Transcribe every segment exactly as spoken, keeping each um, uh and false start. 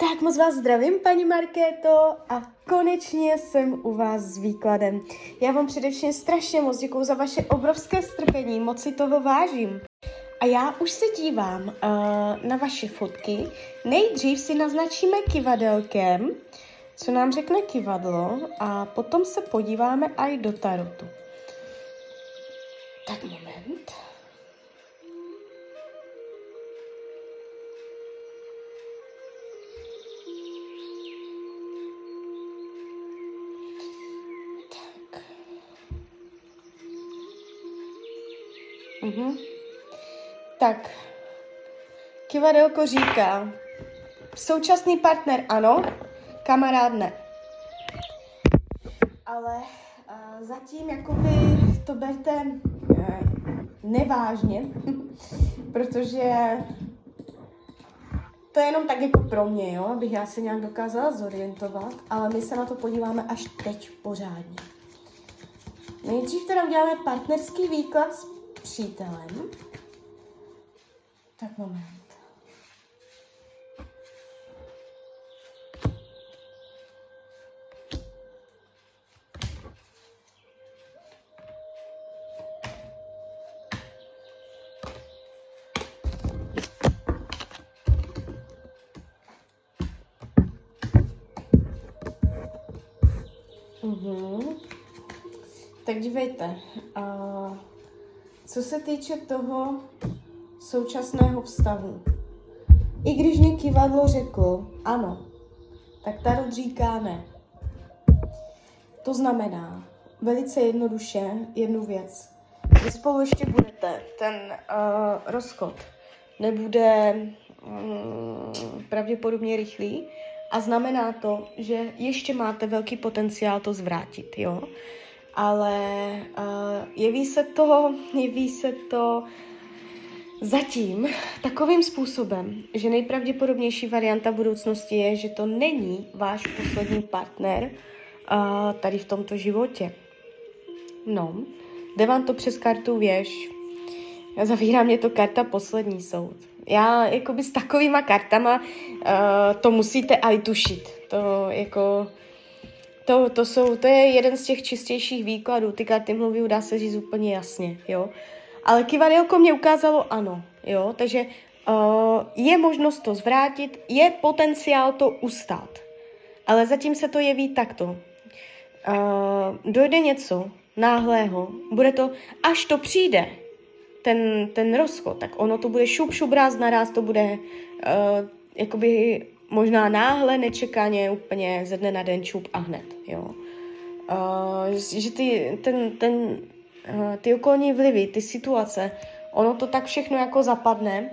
Tak moc vás zdravím, paní Markéto, a konečně jsem u vás s výkladem. Já vám především strašně moc děkuju za vaše obrovské strpení, moc si toho vážím. A já už se dívám uh, na vaše fotky. Nejdřív si naznačíme kivadelkem, co nám řekne kivadlo, a potom se podíváme i do tarotu. Tak moment. Uhum. Tak, kivadelko říká, současný partner ano, kamarád ne. Ale uh, zatím jakoby to berte uh, nevážně, protože to je jenom tak jako pro mě, jo, abych já se nějak dokázala zorientovat, ale my se na to podíváme až teď pořádně. Nejdřív teda uděláme partnerský výklad s přítelem. Tak moment. Uhum. Tak dívejte. Uh, co se týče toho současného vztahu. I když mě kivadlo řeklo ano, tak tarot říká ne. To znamená velice jednoduše jednu věc. Vy spolu ještě budete. Ten uh, rozchod nebude um, pravděpodobně rychlý a znamená to, že ještě máte velký potenciál to zvrátit, jo? Ale uh, jeví se to, jeví se to zatím takovým způsobem, že nejpravděpodobnější varianta budoucnosti je, že to není váš poslední partner uh, tady v tomto životě. No, jde vám to přes kartu věž. Zavírá mě to karta poslední soud. Já jakoby s takovýma kartama uh, to musíte aj tušit. To jako... To, to, jsou, to je jeden z těch čistějších výkladů. Ty karty mluví, dá se říct úplně jasně, jo. Ale kivadelko mě ukázalo ano, jo. Takže uh, je možnost to zvrátit, je potenciál to ustát. Ale zatím se to jeví takto. Uh, dojde něco náhlého, bude to, až to přijde, ten, ten rozchod, tak ono to bude šup, šup, ráz, naráz, to bude uh, jakoby... Možná náhle, nečekaně, úplně ze dne na den čup a hned, jo. Uh, že ty, ten, ten, uh, ty okolní vlivy, ty situace, ono to tak všechno jako zapadne,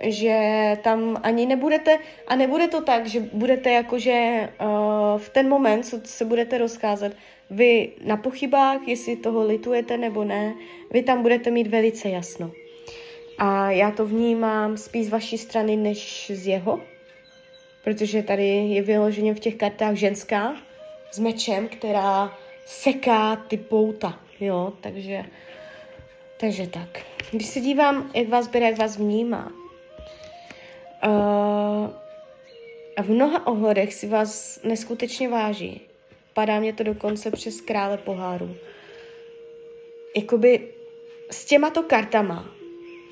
že tam ani nebudete, a nebude to tak, že budete jakože uh, v ten moment, co se budete rozcházet, vy na pochybách, jestli toho litujete nebo ne, vy tam budete mít velice jasno. A já to vnímám spíš z vaší strany, než z jeho. Protože tady je vyloženě v těch kartách ženská s mečem, která seká ty pouta, jo, takže, takže tak. Když se dívám, jak vás bere, jak vás vnímá, uh, a v mnoha ohledech si vás neskutečně váží. Padá mě to dokonce přes krále poháru. Jakoby s těmato kartama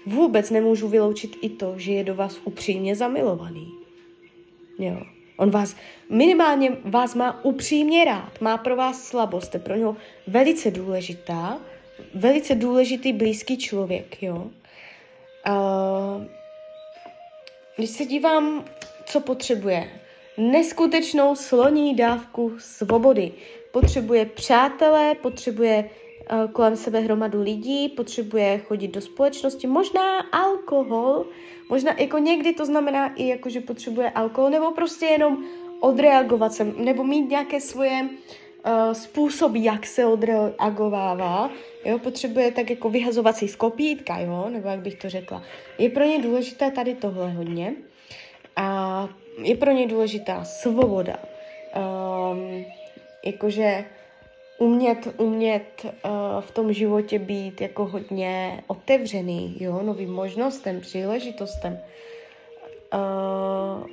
vůbec nemůžu vyloučit i to, že je do vás upřímně zamilovaný. Jo. On vás, minimálně vás má upřímně rád, má pro vás slabost, jste pro něho velice důležitá, velice důležitý blízký člověk, jo. Uh, když se dívám, co potřebuje, neskutečnou sloní dávku svobody. Potřebuje přátelé, potřebuje uh, kolem sebe hromadu lidí, potřebuje chodit do společnosti, možná alkohol. Možná jako někdy to znamená i jako, že potřebuje alkohol, nebo prostě jenom odreagovat se, nebo mít nějaké svoje uh, způsoby, jak se odreagovává. Jo, potřebuje tak jako vyhazovat si z kopítka, jo, nebo jak bych to řekla. Je pro ně důležité tady tohle hodně. A je pro ně důležitá svoboda. Um, jakože umět, umět uh, v tom životě být jako hodně otevřený, jo, novým možnostem, příležitostem. Uh,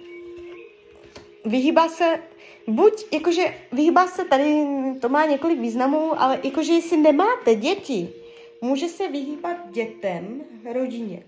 vyhýbá se, buď, jakože vyhýbá se, tady to má několik významů, ale jakože jestli nemáte děti, může se vyhýbat dětem, rodině.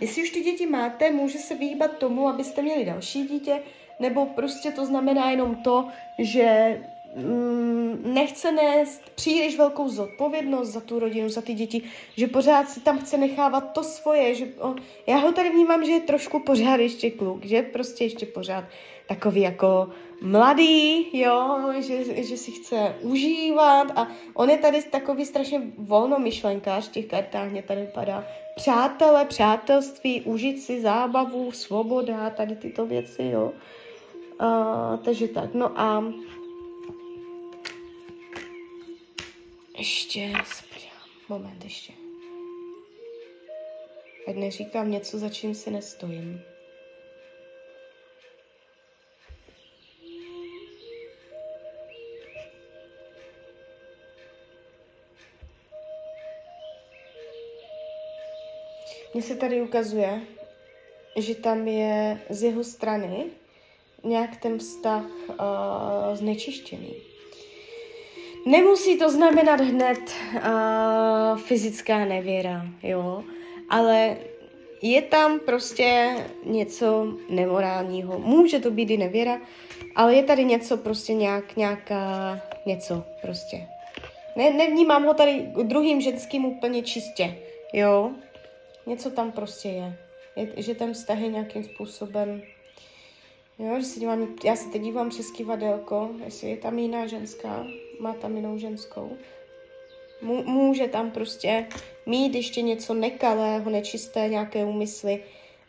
Jestli už ty děti máte, může se vyhýbat tomu, abyste měli další dítě, nebo prostě to znamená jenom to, že mm, nechce nést příliš velkou zodpovědnost za tu rodinu, za ty děti, že pořád si tam chce nechávat to svoje. Že on, já ho tady vnímám, že je trošku pořád ještě kluk, že prostě ještě pořád takový jako mladý, jo, že, že si chce užívat a on je tady takový strašně volnomyšlenkář, v těch kartách mě tady padá. Přátelé, přátelství, užít si zábavu, svoboda, tady tyto věci, jo. Uh, takže tak, no a ještě, moment, ještě. Ať neříkám něco, za čím si nestojím. Mně se tady ukazuje, že tam je z jeho strany nějak ten vztah uh, znečištěný. Nemusí to znamenat hned uh, fyzická nevěra, jo, ale je tam prostě něco nemorálního. Může to být i nevěra, ale je tady něco prostě nějak, nějaká, něco prostě. Ne, nevnímám ho tady druhým ženským úplně čistě, jo. Něco tam prostě je. je že ten vztah je nějakým způsobem... Jo, že se dívám, já se teď dívám přes kyvadelko, jestli je tam jiná ženská, má tam jinou ženskou. Může tam prostě mít ještě něco nekalého, nečisté, nějaké úmysly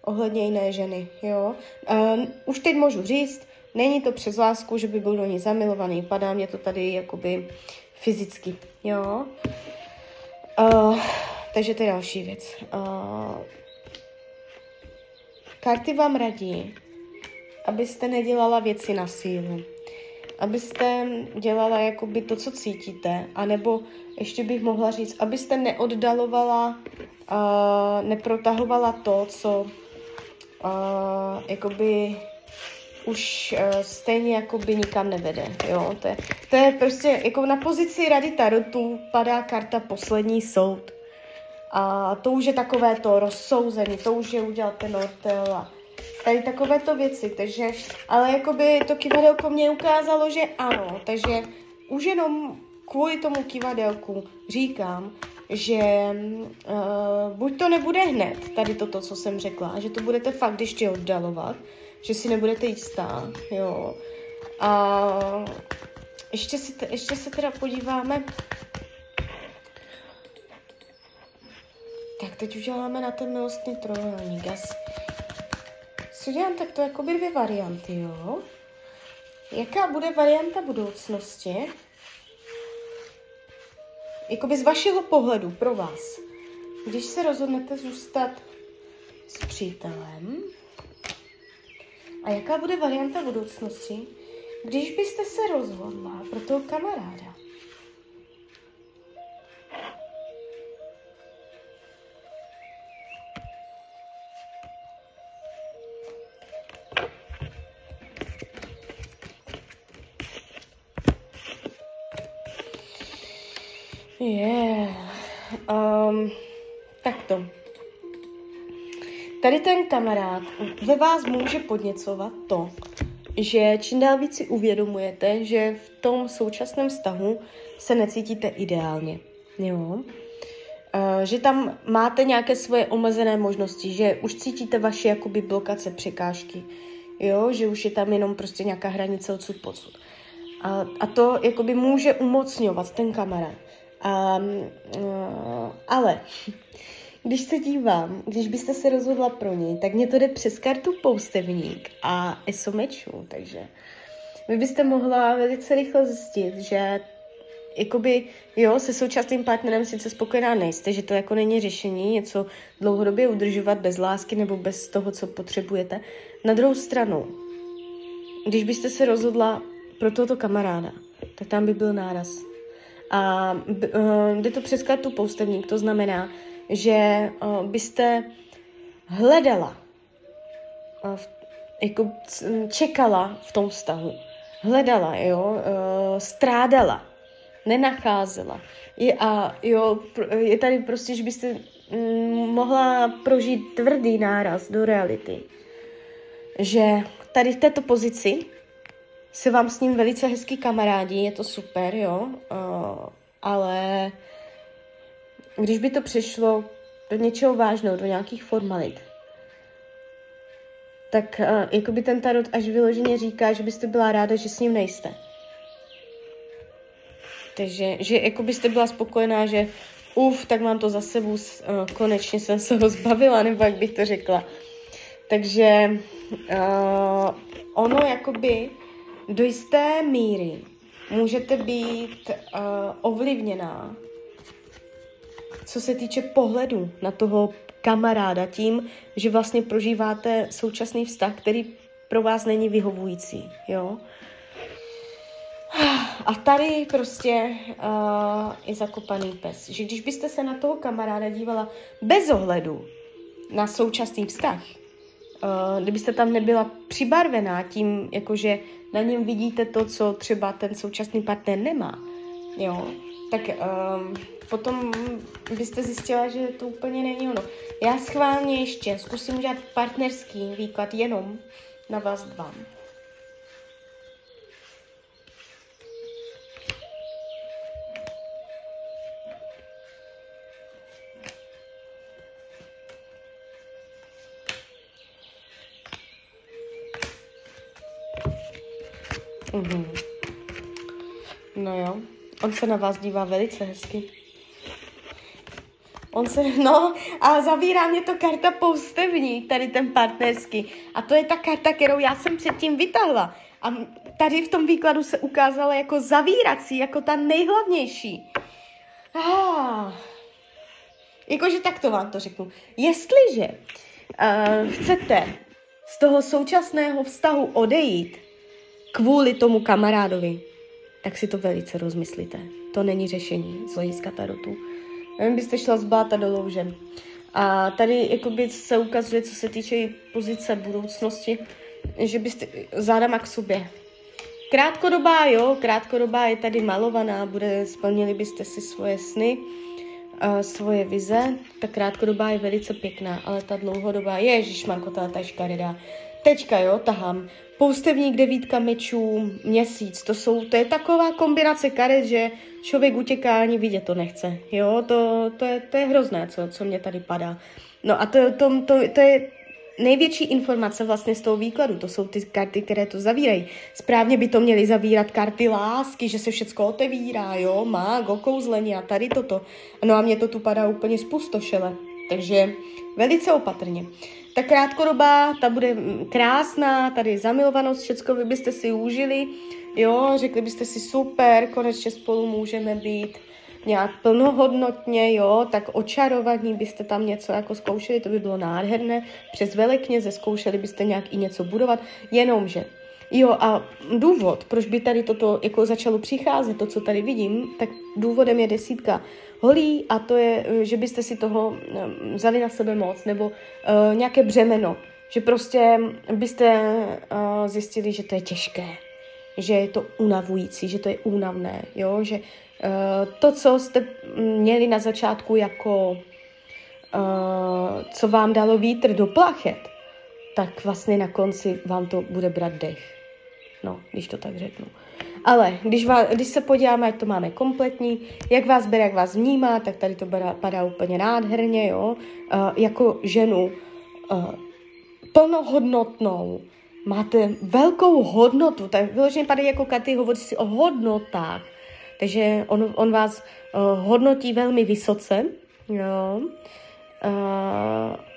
ohledně jiné ženy. Jo? Uh, už teď můžu říct, není to přes lásku, že by byl do ní zamilovaný. Padá mě to tady jakoby fyzicky. Jo? Uh, Takže to je další věc. Uh, karty vám radí, abyste nedělala věci na sílu. Abyste dělala jakoby to, co cítíte. A nebo ještě bych mohla říct, abyste neoddalovala, uh, neprotahovala to, co uh, jakoby už uh, stejně jakoby nikam nevede. Jo? To, je, to je prostě, jako na pozici rady tarotu padá karta Poslední soud. A to už je takové to rozsouzení, to už je udělat ten ortel a tady takovéto věci, takže, ale jakoby to kyvadelko mě ukázalo, že ano, takže už jenom kvůli tomu kyvadelku říkám, že uh, buď to nebude hned, tady toto, co jsem řekla, že to budete fakt ještě oddalovat, že si nebudete jistá, jo. A ještě, si t- ještě se teda podíváme. Tak teď uděláme na ten milostný trojuhelník. Já si udělám takto jakoby dvě varianty, jo? Jaká bude varianta budoucnosti? Jakoby z vašeho pohledu pro vás. Když se rozhodnete zůstat s přítelem. A jaká bude varianta budoucnosti, když byste se rozhodla pro toho kamaráda? Yeah. Um, takto. Tady ten kamarád ve vás může podněcovat to, že čím dál víc si uvědomujete, že v tom současném vztahu se necítíte ideálně. Jo? Uh, že tam máte nějaké svoje omezené možnosti, že už cítíte vaše jakoby blokace, překážky. Jo? Že už je tam jenom prostě nějaká hranice odsud pocud. A, a to jakoby může umocňovat ten kamarád. Um, uh, ale když se dívám, když byste se rozhodla pro něj, tak mě to jde přes kartu Poustevník a Esomečů, takže vy byste mohla velice rychle zjistit, že jakoby, jo, se současným partnerem sice spokojená nejste, že to jako není řešení, něco dlouhodobě udržovat bez lásky nebo bez toho, co potřebujete. Na druhou stranu, když byste se rozhodla pro tohoto kamaráda, tak tam by byl náraz. A jde to přes kartu Poustevník, to znamená, že byste hledala jako čekala v tom vztahu. Hledala, jo, strádala, nenacházela. Je, a jo, je tady prostě, že byste mohla prožít tvrdý náraz do reality. Že tady v této pozici se vám s ním velice hezky kamarádi, je to super, jo, ale když by to přešlo do něčeho vážného, do nějakých formalit, tak uh, jako by ten tarot až vyloženě říká, že byste byla ráda, že s ním nejste. Takže, že jako byste byla spokojená, že uf, tak mám to za sebou, uh, konečně jsem se ho zbavila, nebo jak bych to řekla. Takže uh, ono jakoby do jisté míry můžete být uh, ovlivněná, co se týče pohledu na toho kamaráda tím, že vlastně prožíváte současný vztah, který pro vás není vyhovující, jo. A tady prostě uh, je zakopaný pes. Že když byste se na toho kamaráda dívala bez ohledu na současný vztah, uh, kdybyste tam nebyla přibarvená tím, jakože na něm vidíte to, co třeba ten současný partner nemá, jo, tak um, potom byste zjistila, že to úplně není ono. Já schválně ještě zkusím udělat partnerský výklad jenom na vás dva. Mhm. No jo. On se na vás dívá velice hezky. On se, no, a zavírá mě to karta poustevník, tady ten partnerský. A to je ta karta, kterou já jsem předtím vytáhla. A tady v tom výkladu se ukázala jako zavírací, jako ta nejhlavnější. Ah. Jakože tak to vám to řeknu. Jestliže uh, chcete z toho současného vztahu odejít kvůli tomu kamarádovi, tak si to velice rozmyslíte. To není řešení z hlediska tarotu. Nevím, byste šla z bláta do louže. A tady jakoby se ukazuje, co se týče pozice budoucnosti, že byste zádama k sobě. Krátkodobá, jo, krátkodobá je tady malovaná, bude, splnili byste si svoje sny, svoje vize. Ta krátkodobá je velice pěkná, ale ta dlouhodobá, ježišmarko, ta taška rydá. Teďka, jo, tahám. Poustevník, devítka mečů, měsíc, to jsou, to je taková kombinace karet, že člověk utěká, ani vidět to nechce, jo, to, to, je, to je hrozné, co, co mě tady padá. No a to, to, to, to je největší informace vlastně z toho výkladu, to jsou ty karty, které to zavírají. Správně by to měly zavírat karty lásky, že se všecko otevírá, jo, mág, okouzlení a tady toto. No a mě to tu padá úplně spustošele, takže velice opatrně. Ta krátkodobá, ta bude krásná, tady je zamilovanost, všecko vy byste si užili, jo, řekli byste si super, konečně spolu můžeme být nějak plnohodnotně, jo, tak očarovaní byste tam něco jako zkoušeli, to by bylo nádherné, přes Velekněze zkoušeli byste nějak i něco budovat, jenomže, jo, a důvod, proč by tady toto jako začalo přicházet, to, co tady vidím, tak důvodem je desítka holí a to je, že byste si toho vzali na sebe moc, nebo uh, nějaké břemeno, že prostě byste uh, zjistili, že to je těžké, že je to unavující, že to je únavné, jo, že uh, to, co jste měli na začátku jako, uh, co vám dalo vítr do plachet, tak vlastně na konci vám to bude brát dech. No, když to tak řeknu. Ale když, vás, když se podíváme, jak to máme kompletní, jak vás bere, jak vás vnímá, tak tady to padá, padá úplně nádherně, jo. E, jako ženu e, plnohodnotnou, máte velkou hodnotu, tak vyloženě padají jako Katy, hovoří si o hodnotách, takže on, on vás e, hodnotí velmi vysoce, jo. E,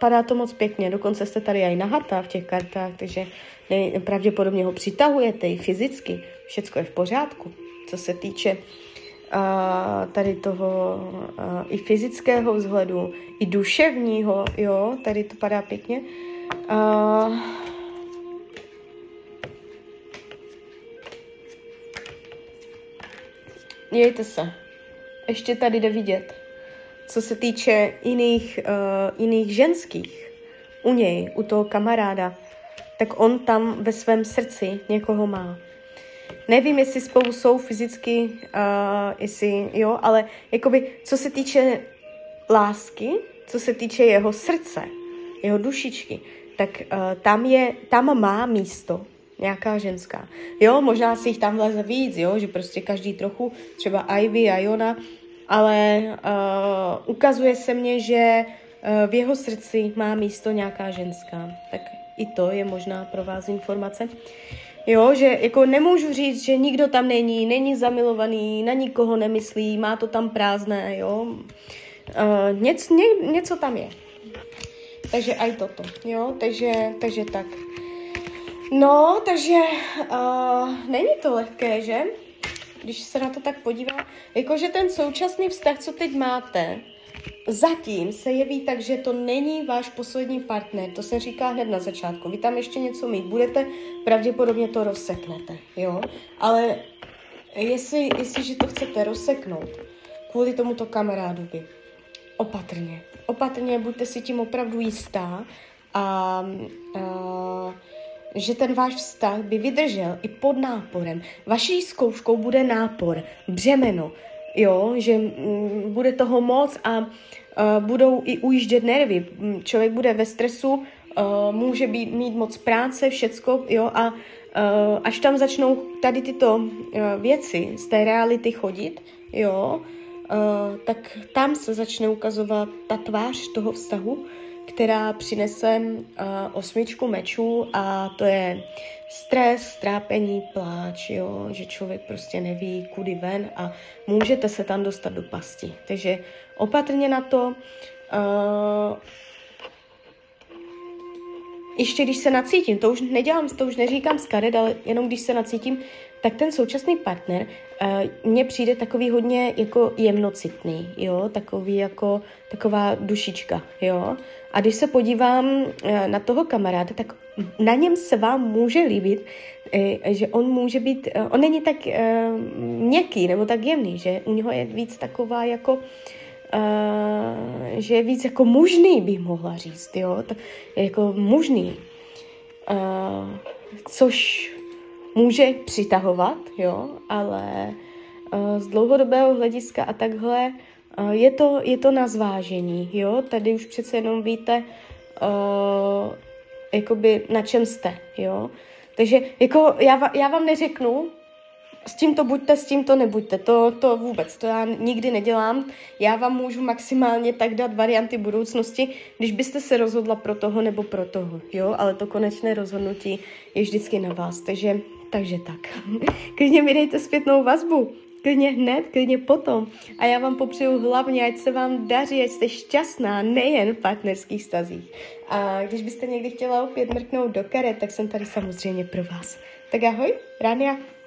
Padá to moc pěkně, dokonce jste tady aj nahatá v těch kartách, takže ne, pravděpodobně ho přitahujete i fyzicky. Všecko je v pořádku, co se týče uh, tady toho uh, i fyzického vzhledu, i duševního, jo, tady to padá pěkně. Uh, Mějte se, ještě tady jde vidět. Co se týče jiných, uh, jiných ženských u něj, u toho kamaráda, tak on tam ve svém srdci někoho má. Nevím, jestli spolu jsou fyzicky, uh, jestli, jo, ale jakoby, co se týče lásky, co se týče jeho srdce, jeho dušičky, tak uh, tam je, tam má místo nějaká ženská. Jo, možná si jich tam vleze víc, jo, že prostě každý trochu, třeba Ivy a Jona, ale uh, ukazuje se mně, že uh, v jeho srdci má místo nějaká ženská. Tak i to je možná pro vás informace. Jo, že jako nemůžu říct, že nikdo tam není, není zamilovaný, na nikoho nemyslí, má to tam prázdné, jo. Uh, něco, ně, něco tam je. Takže aj toto, jo, takže, takže tak. No, takže uh, není to lehké, že? Když se na to tak podívá, jakože ten současný vztah, co teď máte, zatím se jeví tak, že to není váš poslední partner, to se říká hned na začátku. Vy tam ještě něco mít budete, pravděpodobně to rozseknete, jo? Ale jestli, jestliže to chcete rozseknout kvůli tomuto kamarádovi, opatrně, opatrně, buďte si tím opravdu jistá a, a že ten váš vztah by vydržel i pod náporem. Vaší zkouškou bude nápor, břemeno, jo, že m, bude toho moc a uh, budou i ujíždět nervy. Člověk bude ve stresu, uh, může být, mít moc práce, všecko, jo, a uh, až tam začnou tady tyto uh, věci z té reality chodit, jo, uh, tak tam se začne ukazovat ta tvář toho vztahu, která přinese uh, osmičku mečů, a to je stres, trápení, pláč, jo? Že člověk prostě neví, kudy ven, a můžete se tam dostat do pasti. Takže opatrně na to. Uh, ještě když se nacítím, to už nedělám, to už neříkám z karet, ale jenom když se nacítím, tak ten současný partner uh, mně přijde takový hodně jako jemnocitný, jo? Takový jako, taková dušička, jo? A když se podívám uh, na toho kamaráda, tak na něm se vám může líbit, že on může být, on není tak měkký nebo tak jemný, že u něho je víc taková jako, že je víc jako mužný, bych mohla říct, jo, tak jako mužný, což může přitahovat, jo, ale z dlouhodobého hlediska a takhle je to, je to na zvážení, jo, tady už přece jenom víte, jakoby na čem jste, jo. Takže jako já, já vám neřeknu, s tím to buďte, s tím to nebuďte, to, to vůbec, to já nikdy nedělám. Já vám můžu maximálně tak dát varianty budoucnosti, když byste se rozhodla pro toho nebo pro toho, jo, ale to konečné rozhodnutí je vždycky na vás, takže, takže tak. Klidně mi dejte zpětnou vazbu, klidně hned, klidně potom. A já vám popřeju hlavně, ať se vám daří, ať jste šťastná, nejen v partnerských stazích. A když byste někdy chtěla opět mrknout do karet, tak jsem tady samozřejmě pro vás. Tak ahoj, Rania.